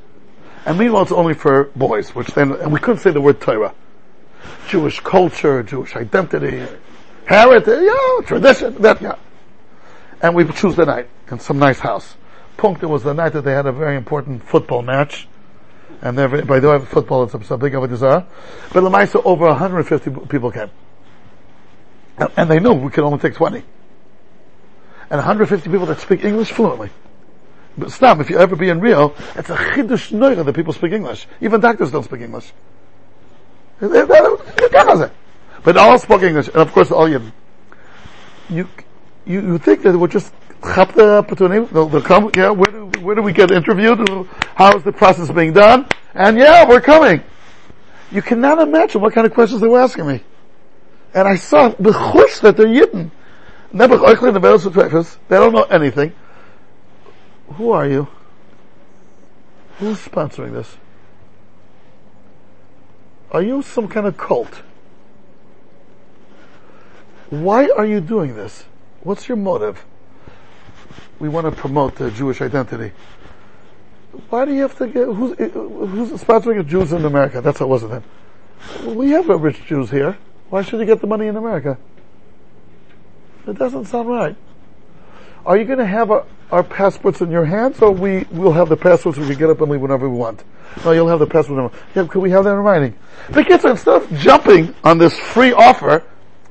And meanwhile, it's only for boys, which then, and we couldn't say the word Torah. Jewish culture, Jewish identity, heritage, yeah, tradition, that, yeah. And we choose the night, in some nice house. Punkta was the night that they had a very important football match. And every, by the way, football is something of a desire. But Lamaisa, over one hundred fifty people came. And, and they knew we could only take twenty. And one hundred fifty people that speak English fluently. But Snap, if you ever be in Rio, it's a chidush noira that people speak English. Even doctors don't speak English. But all spoke English, and of course all Yidden. You, you, you think that we're just chapta patunim? They'll, they'll come, yeah, where do, where do we get interviewed? How is the process being done? And yeah, we're coming. You cannot imagine what kind of questions they were asking me. And I saw, b'chush, that they're Yidden. Nebuch Oichli and the Barils of Trefus, they don't know anything. Who are you? Who's sponsoring this? Are you some kind of cult? Why are you doing this? What's your motive? We want to promote the Jewish identity. Why do you have to get... Who's, who's sponsoring Jews in America? That's how it was then. We have rich Jews here. Why should you get the money in America? It doesn't sound right. Are you going to have our, our passports in your hands, or we will have the passports we can get up and leave whenever we want? No, you'll have the passport. Yeah, could we have that in writing? The kids are stuff jumping on this free offer,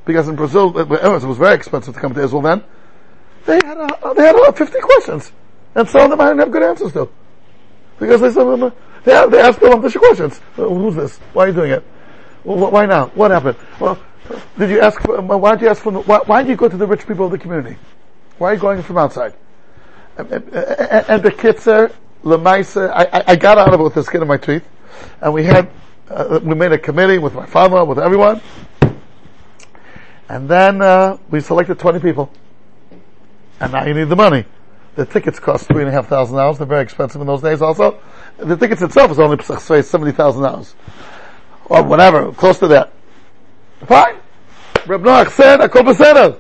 because in Brazil it was very expensive to come to Israel then. They had a, they had about fifty questions, and some of them I didn't have good answers to, because they some of them they, they asked them official questions. Who's this? Why are you doing it? Why now? What happened? Well, did you ask? For, why did you ask for? Why, why did you go to the rich people of the community? Why are you going from outside? And, and, and the kitzer, lemaisa, I, I got out of it with the skin of my teeth. And we had, uh, we made a committee with my father, with everyone. And then, uh, we selected twenty people. And now you need the money. The tickets cost three and a half thousand dollars. They're very expensive in those days also. The tickets itself is only seventy thousand dollars. Or whatever, close to that. Fine. Reb Noach said, Akol B'Seder.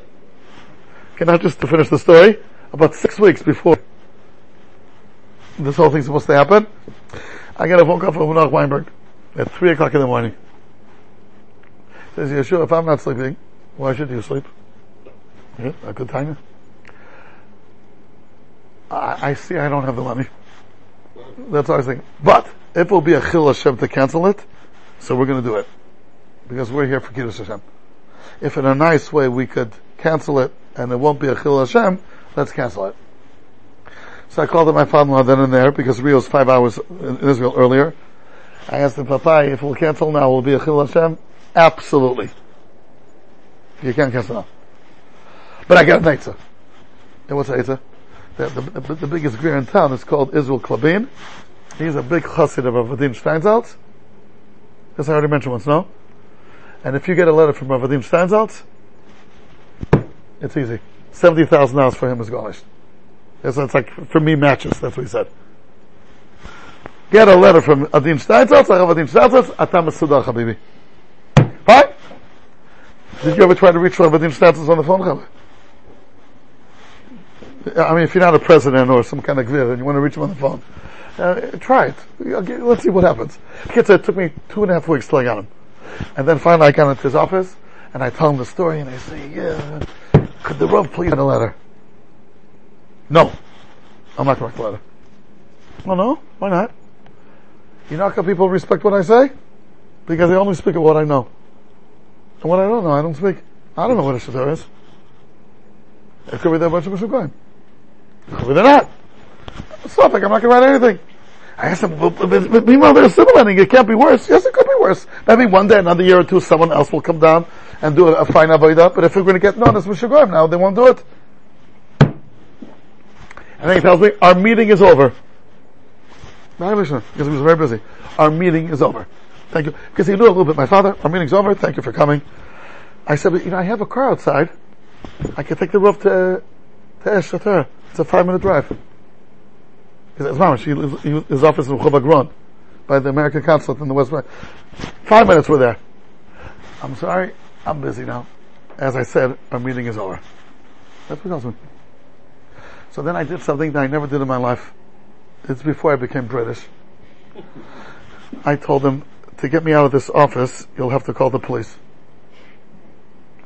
And not just to finish the story, about six weeks before this whole thing's supposed to happen, I got a phone call from Reb Noach Weinberg at three o'clock in the morning. He says, Yeshua, if I'm not sleeping, why should you sleep? Yeah, I could time you. I, I see I don't have the money. That's what I was thinking. But, it will be a chil Hashem to cancel it, so we're gonna do it. Because we're here for Kiddush Hashem. If in a nice way we could cancel it, and it won't be a Chil Hashem, let's cancel it. So I called up my father-in-law then and there, because Rio's five hours in Israel earlier. I asked him, Papa, if we'll cancel now, will it be a Chil Hashem? Absolutely. You can't cancel now. But I got an Eitzah. And what's an Eitzah? The, the, the biggest Greer in town is called Israel Klabin. He's a big chassid of Avadim Steinzaltz. As I already mentioned once, no? And if you get a letter from Avadim Steinzaltz, it's easy. Seventy thousand dollars for him is garnished. It's, it's like for me matches. That's what he said. Get a letter from Adim Steinzaltz. I have Adim Steinzaltz. Atam Sudar Habibi. Fine. Did you ever try to reach Adim Steinzaltz on the phone? I mean, if you're not a president or some kind of gvir and you want to reach him on the phone, uh, try it. Let's see what happens. Kids, it took me two and a half weeks till I got him, and then finally I got into his office and I tell him the story and I say, yeah. Could the Rav please send a letter? No. I'm not going to write the letter. Oh no? Why not? You know how people respect what I say? Because they only speak of what I know. And what I don't know, I don't speak. I don't know what a shiddur is. It could be that a bunch of Mishukayim. It could be they're not. It's nothing. I'm not going to write anything. I asked him, well, but meanwhile they're assimilating, it can't be worse. Yes, it could be worse. Maybe one day, another year or two, someone else will come down and do a fine avodah, but if we're going to get known as Mishagorim now, they won't do it. And then he tells me, our meeting is over. Because he was very busy. Our meeting is over. Thank you. Because he knew a little bit, my father, our meeting's over, thank you for coming. I said, but, you know, I have a car outside. I can take the roof to, to Esh Shater. It's a five minute drive. His mom, she lives, his office is in Chubagron, by the American consulate in the West Bank. Five minutes we're there. I'm sorry, I'm busy now. As I said, our meeting is over. That's what else. So then I did something that I never did in my life. It's before I became British. I told him, to get me out of this office, you'll have to call the police.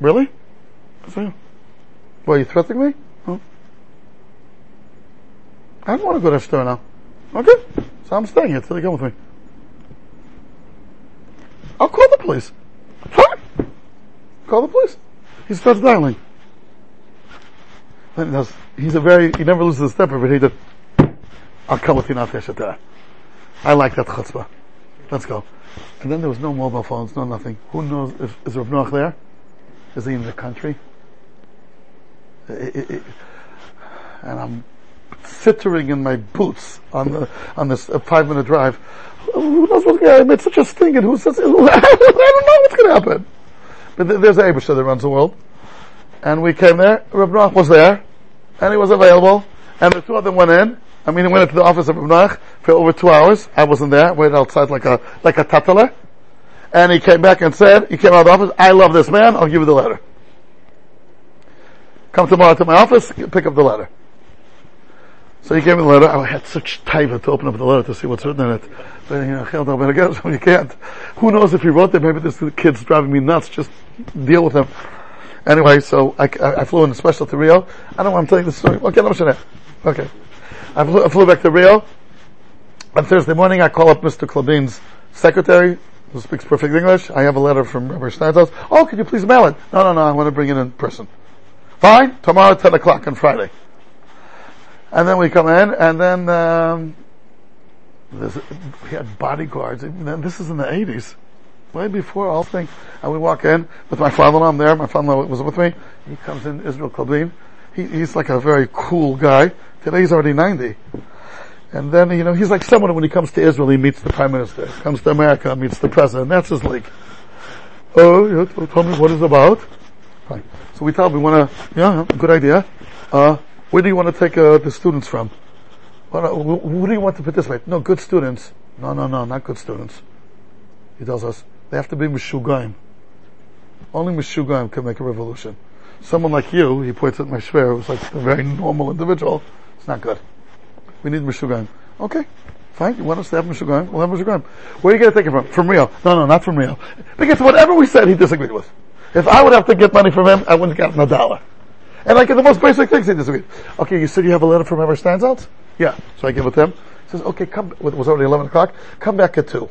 Really? I said, well, are you threatening me? No. I don't want to go to Ashtar now. Okay. So I'm staying here till they come with me. I'll call the police. Fine. Call the police. He starts dialing. Then he does, he's a very, he never loses a step of it. He did, I'll come with you now to Ashtar. I like that chutzpah. Let's go. And then there was no mobile phones, no nothing. Who knows if, is Reb Noach there? Is he in the country? It, it, it, and I'm sittering in my boots on the, on this uh, five minute drive. Who knows what's going to happen? I made such a sting and who says, I don't know what's going to happen. But th- there's Abishah that runs the world. And we came there, Reb Noach was there, and he was available, and the two of them went in. I mean, he went into the office of Reb Noach for over two hours. I wasn't there. I waited outside like a, like a tattler. And he came back and said, he came out of the office, I love this man, I'll give you the letter. Come tomorrow to my office, pick up the letter. So he gave me the letter. I had such taiva to open up the letter to see what's written in it. But, you know, you can't. Who knows if he wrote that? Maybe this kid's driving me nuts. Just deal with him. Anyway, so I, I, I flew in a special to Rio. I don't want to tell you this story. Okay, let me show you. Okay. I flew, I flew back to Rio. On Thursday morning, I call up Mister Klabin's secretary, who speaks perfect English. I have a letter from Rabbi Chaim Soloveitchik. Oh, could you please mail it? No, no, no, I want to bring it in person. Fine, tomorrow ten o'clock on Friday. And then we come in, and then, um, this, we had bodyguards. And this is in the eighties. Way before all things. And we walk in with my father-in-law. I'm there. My father-in-law was with me. He comes in, Israel Klabin. He, he's like a very cool guy. Today he's already ninety. And then, you know, he's like someone when he comes to Israel, he meets the Prime Minister. He comes to America, meets the President. That's his league. Oh, you know, tell me what it's about. Fine. So we tell him, we want to, yeah, good idea. Uh, where do you want to take uh, the students from? What, who do you want to participate? No, good students. No, no, no, not good students. He tells us, they have to be Meshugaim. Only Meshugaim can make a revolution. Someone like you, he points at my shver, who's like a very normal individual, it's not good. We need Meshugaim. Okay, fine, you want us to have Meshugaim? We'll have Meshugaim. Where are you going to take it from? From Rio. No, no, not from Rio. Because whatever we said, he disagreed with. If I would have to get money from him, I wouldn't get a dollar. And like in the most basic things, he disagreed. Okay, you said you have a letter from Rabbi Steinzaltz? Yeah. So I give it to him. He says, okay, come, it was already eleven o'clock, come back at two.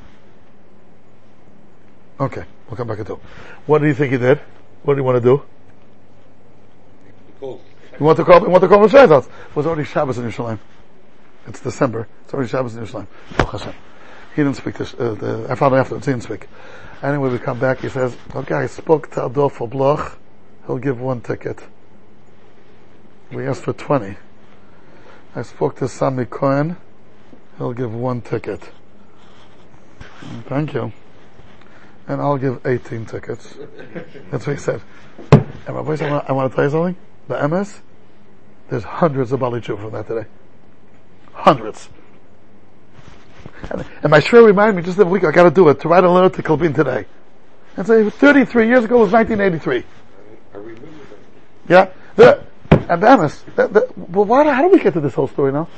Okay, we'll come back at two. What do you think he did? What do you want to do? You want to call, you want to call Rosh Hashanah? It was already Shabbos in Yerushalayim. It's December. It's already Shabbos in Yerushalayim. Oh, he didn't speak this, uh, the, I found out afterwards, he didn't speak. Anyway, we come back, he says, okay, I spoke to Adolfo Bloch, he'll give one ticket. We asked for twenty. I spoke to Sami Cohen, he'll give one ticket. Thank you. And I'll give eighteen tickets. That's what he said. And my boys, I want, I want to tell you something. The M S, there's hundreds of Bali Tshuva from that today. Hundreds. And, and my shrew reminded me just the week, I gotta do it, to write a letter to Klabin today. And say, so thirty-three years ago was nineteen eighty-three. I remember that. Yeah. The, and the M S. The, the, well, why, how do we get to this whole story now?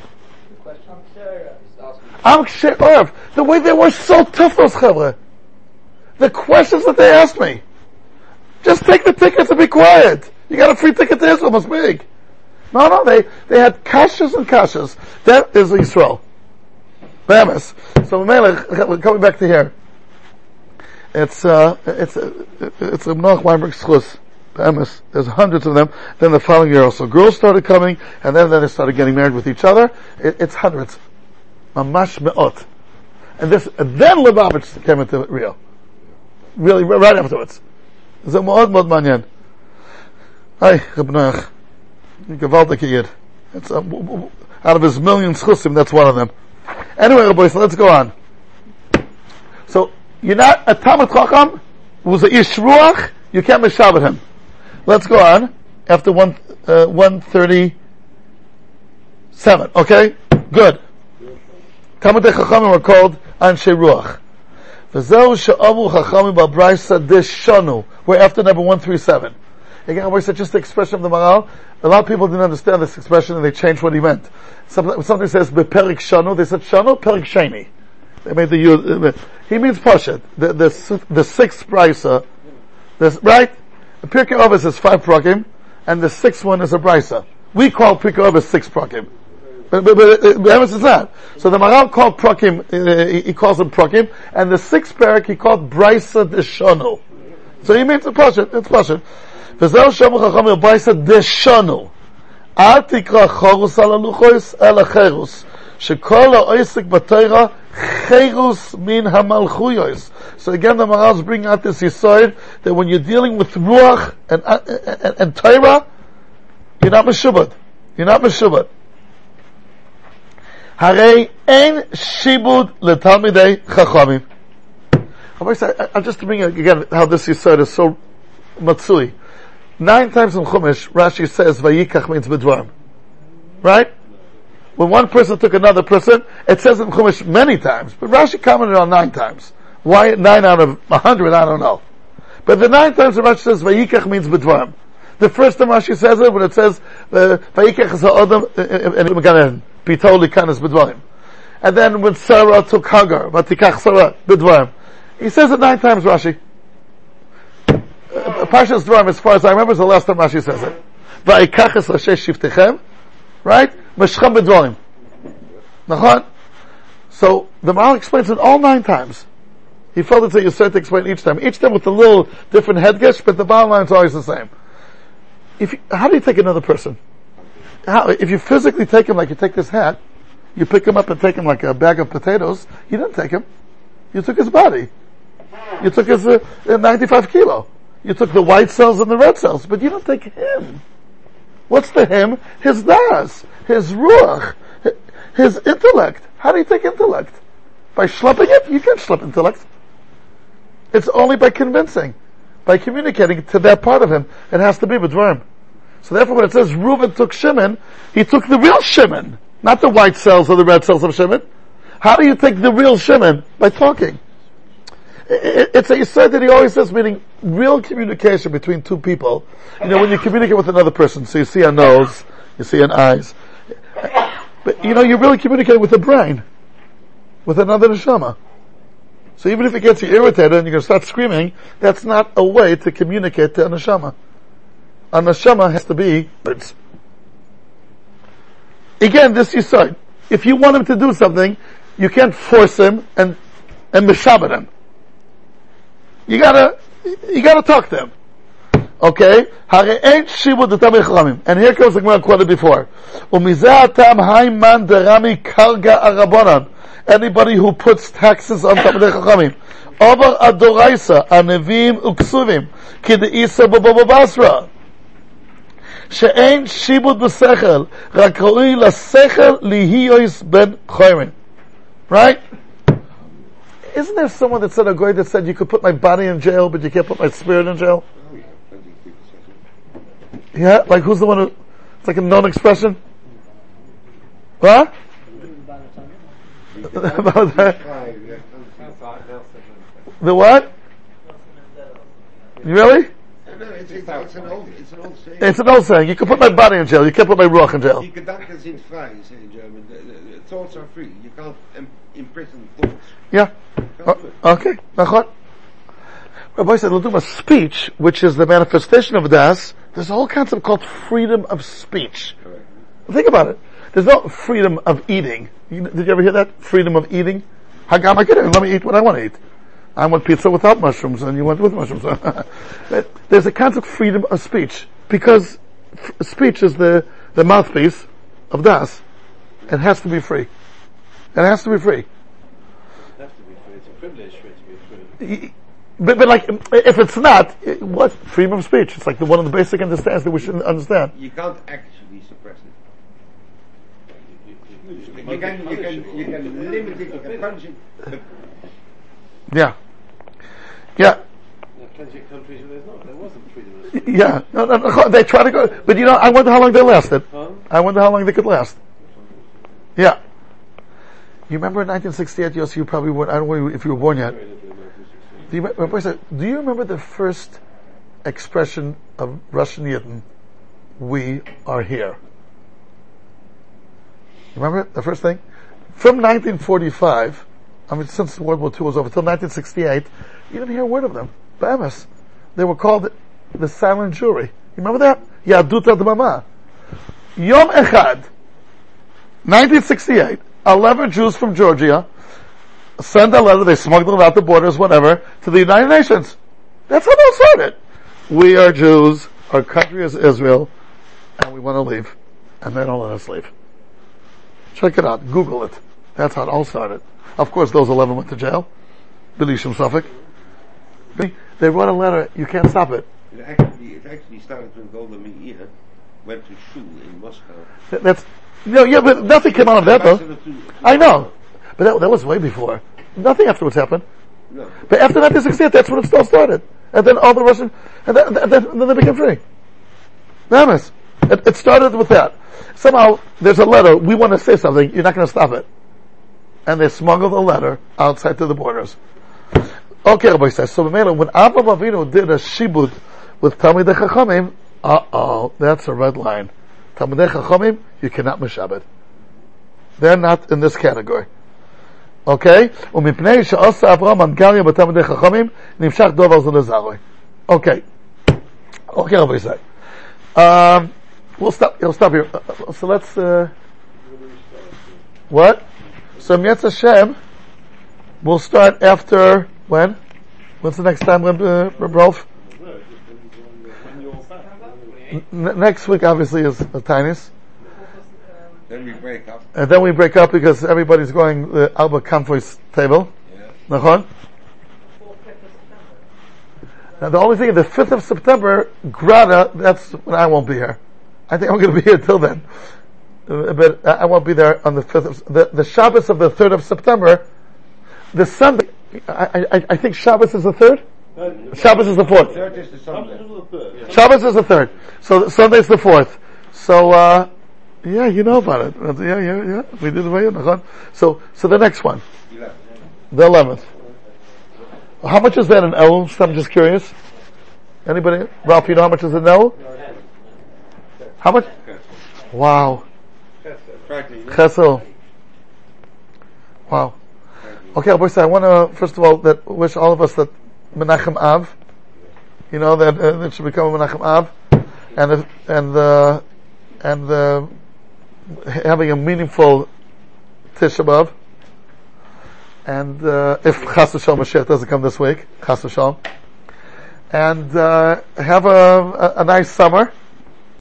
I'm sure. The way they were so tough, those chavre. The questions that they asked me. Just take the tickets and be quiet. You got a free ticket to Israel, it's big. No, no, they, they had kashas and kashas. That is Israel. Bamas. So, Melech, coming back to here. It's, uh, it's, uh, it's Reb Noach Weinberg Schluss. Bamas. There's hundreds of them. Then the following year also girls started coming, and then, then they started getting married with each other. It, it's hundreds. Mamash me'ot. And this, and then Lubavitch came into Rio. Really, right afterwards. So me'ot me'ot manyan. Hi, Reb Noach. Gewaltig yid. That's, um, out of his million schusim, that's one of them. Anyway, boys, so let's go on. So, you're not a Talmud Chacham, who's a Ish Ruach, you can't mishabbat him. Let's go on, after one, uh, one thirty-seven, okay? Good. Talmud Chachamim are called Anshe Ruach. V'zehu she'avu Chachamim ba'braisa deshanu. We're after number one thirty-seven. Again, we said just the expression of the Maharal. A lot of people didn't understand this expression and they changed what he meant. Something, something says, beperik shanu, they said shanu, perik sheni. They made the use, he means Pashat. The, the, the sixth brisa, this, right? The Pirkei Avos is five prakim, and the sixth one is a brisa. We call Pirkei Avos six prakim. But, but, but, but, but is that? So the Maharal called prakim, uh, he, he calls them prakim, and the sixth parak he called brisa de shanu. So he means a Pashat, it's Pashat. וזהו שמו חכם יבייסה דשנו. אל תקרא חרוס על הלוחויס, אלא חירוס. שכל העסק בתורה חירוס מן המלכויוס. So again, the Maharal is bringing out this aside that when you're dealing with Ruach and, and, and Torah, you're not meshubad. You're not meshubad. הרי אין שיבוד לתלמידי חכמים. I'll just bring again how this aside is so matzui. Nine times in Chumash, Rashi says, Vayikach means B'dvarim. Right? When one person took another person, it says in Chumash many times, but Rashi commented on nine times. Why nine out of a hundred, I don't know. But the nine times Rashi says, Vayikach means B'dvarim. The first time Rashi says it, when it says, Vayikach is ha'odam, and we're gonna be totally kind of B'dvarim. And then when Sarah took Hagar, Vatikach Sarah, B'dvarim. He says it nine times, Rashi. Parshas Dvarim, as far as I remember, is the last time Rashi says it. Va'ikachas Rashay Shiftechem, right? Meshchem B'dvarim. Nachon? So, the Maharal explains it all nine times. He felt it's a Yisrael to explain each time. Each time with a little different headgesh, but the bottom line is always the same. If you, how do you take another person? How, if you physically take him like you take this hat, you pick him up and take him like a bag of potatoes, you didn't take him. You took his body. You took his uh, ninety-five kilo. You took the white cells and the red cells, but you don't take him. What's the him? His das, his ruach, his intellect. How do you take intellect? By schlepping it? You can't schlep intellect. It's only by convincing, by communicating to that part of him. It has to be with worm. So therefore when it says Reuven took Shimon, he took the real Shimon, not the white cells or the red cells of Shimon. How do you take the real Shimon? By talking. It's a said that he always says, meaning real communication between two people. You know, when you communicate with another person, so you see a nose, you see an eyes. But, you know, you really communicate with the brain, with another neshama. So even if it gets you irritated and you're going to start screaming, that's not a way to communicate to a neshama. A neshama has to be words. Again, this you said. If you want him to do something, you can't force him and, and mishabbat him. You gotta, you gotta talk to him. Okay? And here comes the Gemara quoted before. Anybody who puts taxes on Talmidei Chachamim. Over adoraisa, anevim uksuvim, kid'isa bababasra. She'ein shibud b'sechel, rak roi l'sechel lihiyois ben choyrin. Right? Isn't there someone that said a goy that said you could put my body in jail, but you can't put my spirit in jail? Yeah, like who's the one who? It's like a known expression. What? About that? The what? You really? It's an old. It's an old saying. It's an old saying. You could put my body in jail. You can't put my ruach in jail. Die Gedanken sind frei, you say in German. Thoughts are free. You can't imprison thoughts. Yeah. Okay. Nachon. Rabbi said, we'll do a speech, which is the manifestation of das. There's a whole concept called freedom of speech. Correct. Think about it. There's no freedom of eating. You, did you ever hear that? Freedom of eating? Hagam HaKirim. Let me eat what I want to eat. I want pizza without mushrooms, and you want with mushrooms. There's a concept of freedom of speech. Because f- speech is the, the mouthpiece of das. It has to be free. That has to be free. It has to be free. It's a privilege for it to be free. But, but like, if it's not, it, what? Freedom of speech. It's like the one of the basic understands that we shouldn't understand. You can't actually suppress it. You, you, you, you, can, you, can, you can limit it, you can punish it. Yeah. Yeah. Countries where there's not, there wasn't freedom of speech. Yeah, no, no, no, they try to go, but you know, I wonder how long they lasted. Huh? I wonder how long they could last. Yeah. You remember in nineteen sixty-eight, Yossi, you probably weren't, I don't know if you were born yet. Do you, do you remember the first expression of Russian Yidden? We are here. Remember the first thing? From nineteen forty-five, I mean, since World War Two was over, till nineteen sixty-eight, you didn't hear a word of them. Bahamas. They were called the silent jury. You remember that? Yadut ad Mama. Yom Echad, nineteen sixty-eight, eleven Jews from Georgia sent a letter, they smuggled it out the borders, whatever, to the United Nations. That's how they started. We are Jews, our country is Israel, and we want to leave. And they don't let us leave. Check it out. Google it. That's how it all started. Of course, those eleven went to jail. B'nishim Suffolk. They wrote a letter, you can't stop it. It actually, it actually started when Golda Meir went to Shul in Moscow. That, that's, no, yeah, but nothing came out of that though. To, to I know. But that, that was way before. Nothing afterwards happened. No. But after nineteen sixty-eight, that's when it still started. And then all the Russian, and then, and then, and then they became free. Namas. It, it started with that. Somehow, there's a letter, we want to say something, you're not going to stop it. And they smuggled a letter outside to the borders. Okay, Rabbi says, so when Abba Avinu did a shibud with Talmidei Chachamim, uh-oh, that's a red line. Talmidei Chachamim, you cannot mishabed. They're not in this category. Okay? Okay. Okay, Rabbi says. Um, we'll stop, we'll stop here. So let's, uh, what? So Yetz Hashem, we'll start after... When? When's the next time, Reb, uh, Reb Rolf? N- next week, obviously, is a tinus. Then we break up. And then we break up because everybody's going the uh, Albert Kampf's table. Yeah. Nachon? Now, the only thing, the fifth of September, Grada, that's when I won't be here. I think I'm going to be here till then. Uh, but I won't be there on the fifth of... The, the Shabbos of the third of September, the Sunday... I, I, I think Shabbos is the third? Shabbos is the fourth. Shabbos is the third. So Sunday is the fourth. So, uh, yeah, you know about it. Yeah, yeah, yeah. We did the way in. So, so the next one. The eleventh. How much is that in El? I'm just curious. Anybody? Ralph, you know how much is in El? How much? Wow. Chesel. Wow. Okay, I want to, first of all, that wish all of us that Menachem Av, you know, that uh, it should become a Menachem Av, and the, and the, and the, having a meaningful Tish B'Av, and uh, if Chas V'Shalom Mashiach doesn't come this week, Chas V'Shalom, and uh, have a, a, a nice summer.